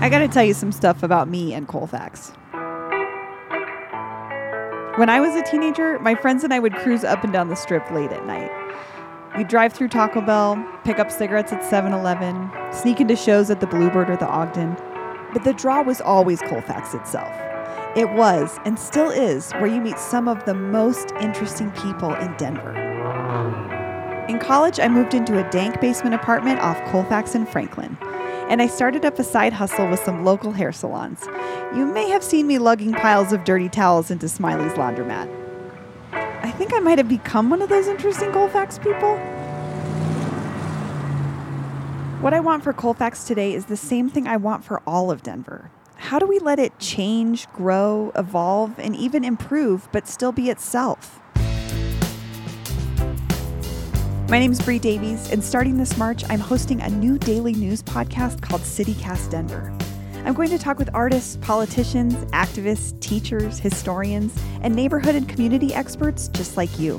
I got to tell you some stuff about me and Colfax. When I was a teenager, my friends and I would cruise up and down the Strip late at night. We'd drive through Taco Bell, pick up cigarettes at 7-Eleven, sneak into shows at the Bluebird or the Ogden. But the draw was always Colfax itself. It was, and still is, where you meet some of the most interesting people in Denver. In college, I moved into a dank basement apartment off Colfax and Franklin, and I started up a side hustle with some local hair salons. You may have seen me lugging piles of dirty towels into Smiley's laundromat. I think I might have become one of those interesting Colfax people. What I want for Colfax today is the same thing I want for all of Denver. How do we let it change, grow, evolve, and even improve, but still be itself? My name's Bree Davies, and starting this March, I'm hosting a new daily news podcast called CityCast Denver. I'm going to talk with artists, politicians, activists, teachers, historians, and neighborhood and community experts just like you.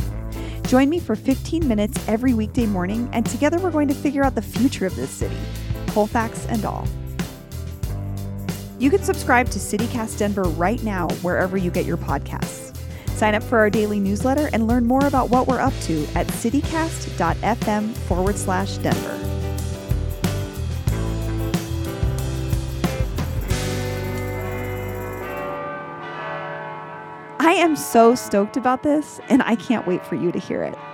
Join me for 15 minutes every weekday morning, and together we're going to figure out the future of this city, Colfax and all. You can subscribe to CityCast Denver right now wherever you get your podcasts. Sign up for our daily newsletter and learn more about what we're up to at citycast.fm/Denver. I am so stoked about this, and I can't wait for you to hear it.